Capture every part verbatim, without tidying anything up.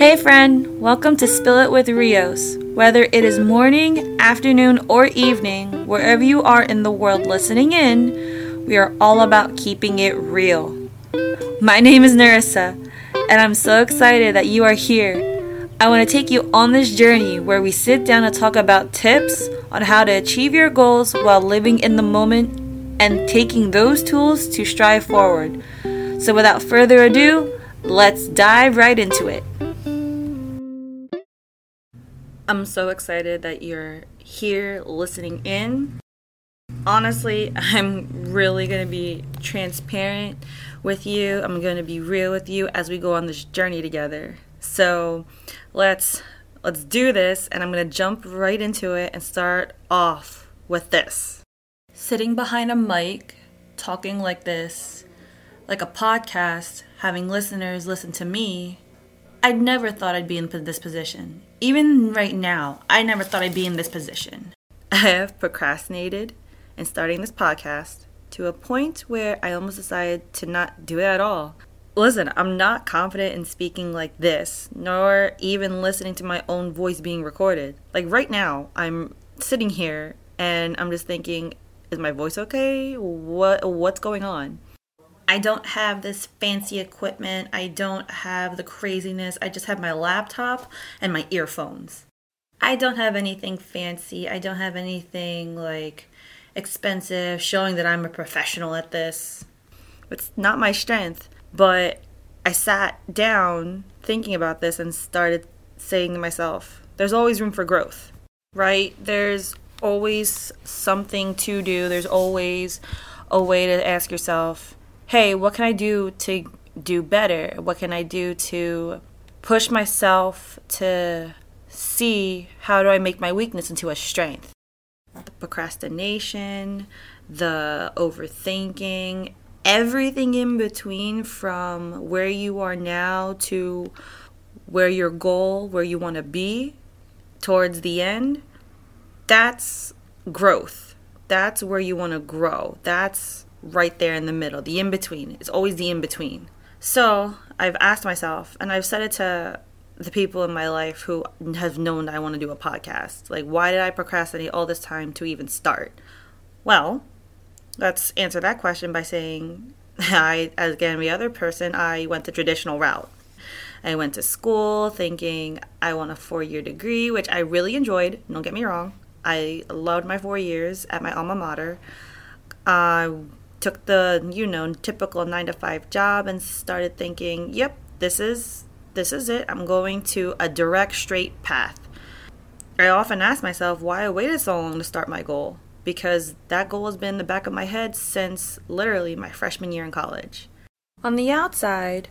Hey friend, welcome to Spill It with Rios. Whether it is morning, afternoon, or evening, wherever you are in the world listening in, we are all about keeping it real. My name is Narissa, and I'm so excited that you are here. I want to take you on this journey where we sit down and talk about tips on how to achieve your goals while living in the moment and taking those tools to strive forward. So without further ado, let's dive right into it. I'm so excited that you're here listening in. Honestly, I'm really going to be transparent with you. I'm going to be real with you as we go on this journey together. So let's let's do this, and I'm going to jump right into it and start off with this. Sitting behind a mic, talking like this, like a podcast, having listeners listen to me, I'd never thought I'd be in this position. Even right now, I never thought I'd be in this position. I have procrastinated in starting this podcast to a point where I almost decided to not do it at all. Listen, I'm not confident in speaking like this, nor even listening to my own voice being recorded. Like right now, I'm sitting here and I'm just thinking, is my voice okay? What what's going on? I don't have this fancy equipment. I don't have the craziness. I just have my laptop and my earphones. I don't have anything fancy. I don't have anything like expensive showing that I'm a professional at this. It's not my strength, but I sat down thinking about this and started saying to myself, there's always room for growth, right? There's always something to do. There's always a way to ask yourself, hey, what can I do to do better? What can I do to push myself to see how do I make my weakness into a strength? The procrastination, the overthinking, everything in between from where you are now to where your goal, where you want to be towards the end, that's growth. That's where you want to grow. That's right there in the middle, the in-between. It's always the in-between. So I've asked myself, and I've said it to the people in my life who have known I want to do a podcast. Like, why did I procrastinate all this time to even start? Well, let's answer that question by saying, I, as again, the other person, I went the traditional route. I went to school thinking I want a four-year degree, which I really enjoyed. Don't get me wrong. I loved my four years at my alma mater. I uh, took the, you know, typical nine to five job and started thinking, yep, this is, this is it. I'm going to a direct, straight path. I often ask myself why I waited so long to start my goal, because that goal has been in the back of my head since literally my freshman year in college. On the outside,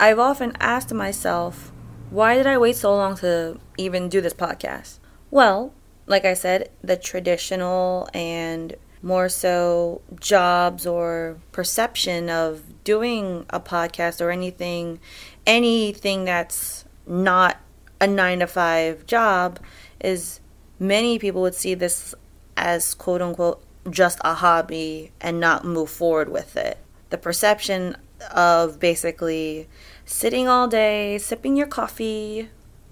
I've often asked myself, why did I wait so long to even do this podcast? Well, like I said, the traditional and more so jobs or perception of doing a podcast or anything, anything that's not a nine to five job is many people would see this as quote unquote just a hobby and not move forward with it. The perception of basically sitting all day, sipping your coffee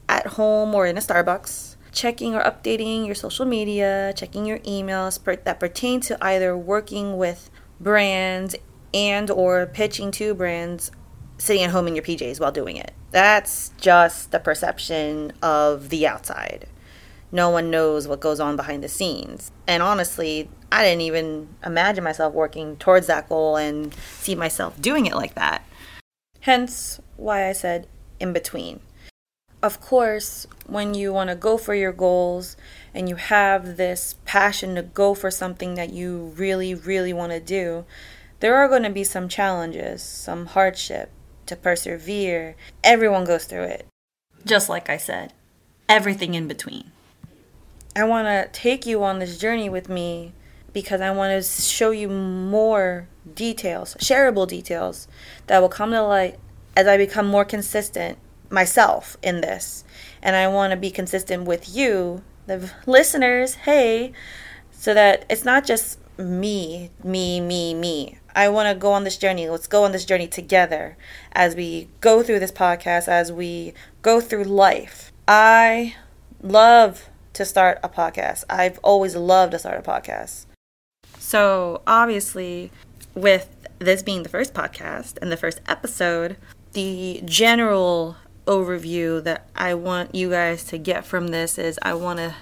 at home or in a Starbucks, checking or updating your social media, checking your emails per- that pertain to either working with brands and or pitching to brands, sitting at home in your P Js while doing it. That's just the perception of the outside. No one knows what goes on behind the scenes. And honestly, I didn't even imagine myself working towards that goal and see myself doing it like that. Hence why I said in between. Of course, when you want to go for your goals and you have this passion to go for something that you really, really want to do, there are going to be some challenges, some hardship to persevere. Everyone goes through it. Just like I said, everything in between. I want to take you on this journey with me because I want to show you more details, shareable details that will come to light as I become more consistent myself in this, and I want to be consistent with you, the listeners, hey, so that it's not just me, me, me, me. I want to go on this journey. Let's go on this journey together as we go through this podcast, as we go through life. I love to start a podcast. I've always loved to start a podcast. So obviously, with this being the first podcast and the first episode, the general overview that I want you guys to get from this is I want to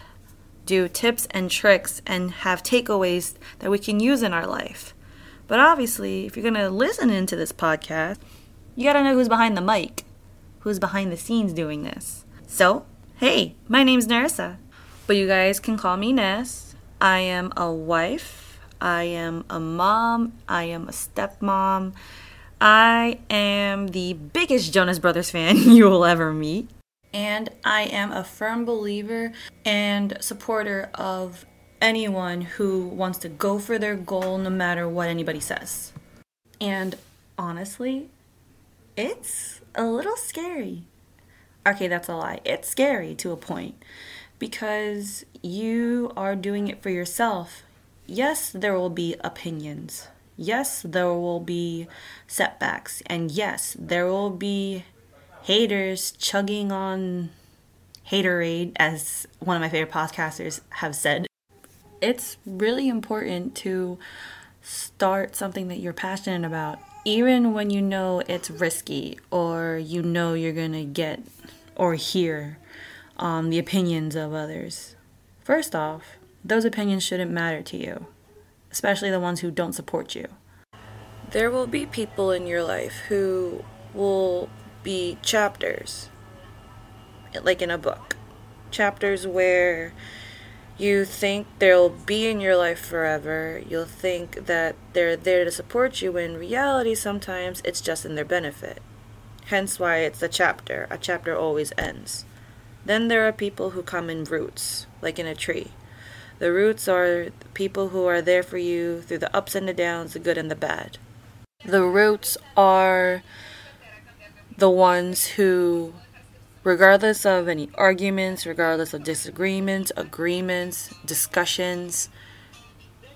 do tips and tricks and have takeaways that we can use in our life. But obviously, if you're going to listen into this podcast, you got to know who's behind the mic, who's behind the scenes doing this. So, hey, my name's Nerissa, but you guys can call me Ness. I am a wife. I am a mom. I am a stepmom. I am the biggest Jonas Brothers fan you will ever meet. And I am a firm believer and supporter of anyone who wants to go for their goal no matter what anybody says. And honestly, it's a little scary. Okay, that's a lie. It's scary to a point because you are doing it for yourself. Yes, there will be opinions. Yes, there will be setbacks. And yes, there will be haters chugging on haterade, as one of my favorite podcasters have said. It's really important to start something that you're passionate about, even when you know it's risky or you know you're going to get or hear um, the opinions of others. First off, those opinions shouldn't matter to you, especially the ones who don't support you. There will be people in your life who will be chapters, like in a book, chapters where you think they'll be in your life forever. You'll think that they're there to support you. In reality, sometimes it's just in their benefit, hence why it's a chapter. A chapter always ends. Then there are people who come in roots, like in a tree. The roots are people who are there for you through the ups and the downs, the good and the bad. The roots are the ones who, regardless of any arguments, regardless of disagreements, agreements, discussions,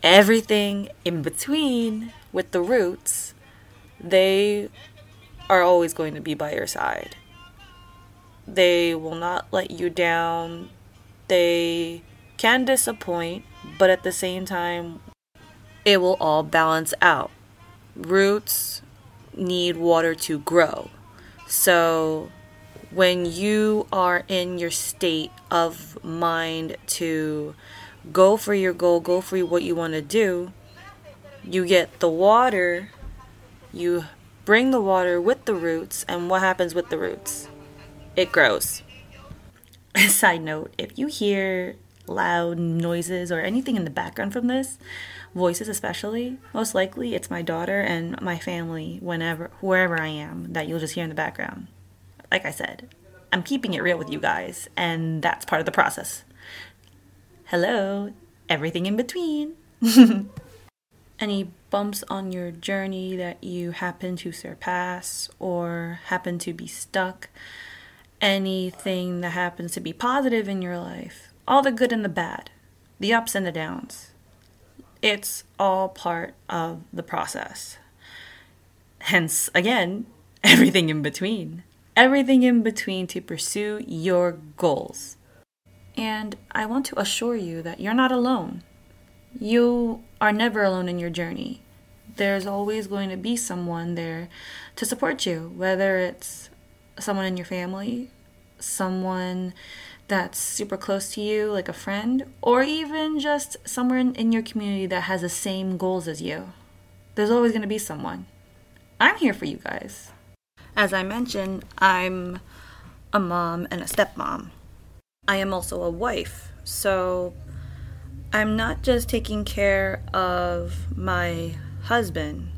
everything in between with the roots, they are always going to be by your side. They will not let you down. They can disappoint, but at the same time, it will all balance out. Roots need water to grow. So when you are in your state of mind to go for your goal, go for what you want to do, you get the water, you bring the water with the roots, and what happens with the roots? It grows. Side note, if you hear loud noises or anything in the background from this, voices especially, most likely it's my daughter and my family whenever, wherever I am, that you'll just hear in the background. Like I said, I'm keeping it real with you guys, and that's part of the process. Hello, everything in between. Any bumps on your journey that you happen to surpass or happen to be stuck, anything that happens to be positive in your life, all the good and the bad, the ups and the downs, it's all part of the process. Hence, again, everything in between. Everything in between to pursue your goals. And I want to assure you that you're not alone. You are never alone in your journey. There's always going to be someone there to support you, whether it's someone in your family, someone that's super close to you, like a friend, or even just someone in your community that has the same goals as you. There's always going to be someone. I'm here for you guys. As I mentioned, I'm a mom and a stepmom. I am also a wife, so I'm not just taking care of my husband.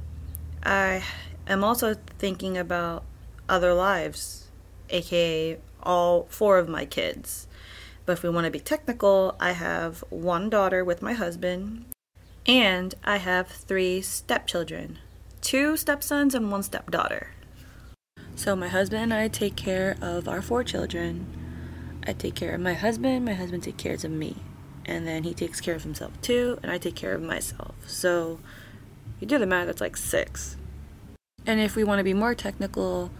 I am also thinking about other lives, aka all four of my kids. But if we want to be technical, I have one daughter with my husband, and I have three stepchildren, two stepsons and one stepdaughter. So my husband and I take care of our four children. I take care of my husband, my husband takes care of me. and then he takes care of himself too, and I take care of myself. So you do the math, that's like six. And if we want to be more technical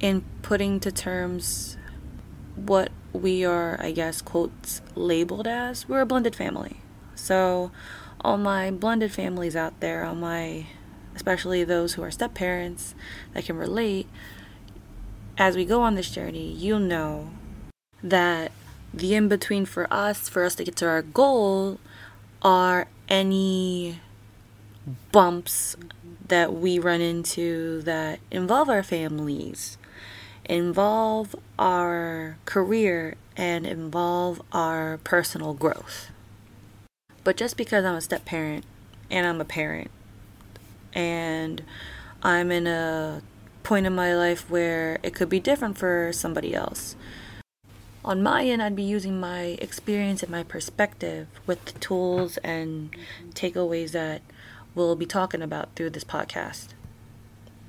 in putting to terms what we are, I guess, quotes, labeled as, we're a blended family. So all my blended families out there, all my, especially those who are step parents that can relate, as we go on this journey, you'll know that the in-between for us, for us to get to our goal, are any bumps that we run into that involve our families, involve our career, and involve our personal growth. But just because I'm a step parent and I'm a parent and I'm in a point in my life where it could be different for somebody else, on my end, I'd be using my experience and my perspective with the tools and takeaways that we'll be talking about through this podcast.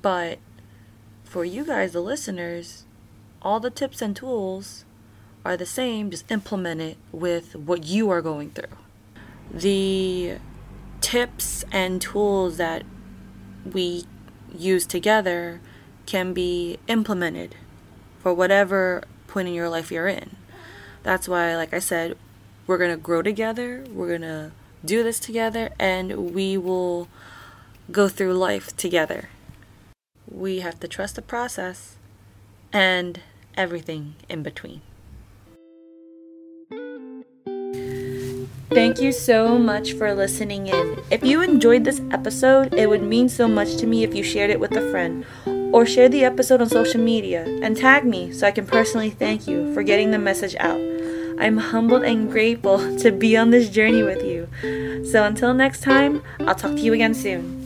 But for you guys, the listeners, all the tips and tools are the same, just implement it with what you are going through. The tips and tools that we use together can be implemented for whatever point in your life you're in. That's why, like I said, we're going to grow together, we're going to do this together, and we will go through life together. We have to trust the process and everything in between. Thank you so much for listening in. If you enjoyed this episode, it would mean so much to me if you shared it with a friend, or share the episode on social media and tag me so I can personally thank you for getting the message out. I'm humbled and grateful to be on this journey with you. So until next time, I'll talk to you again soon.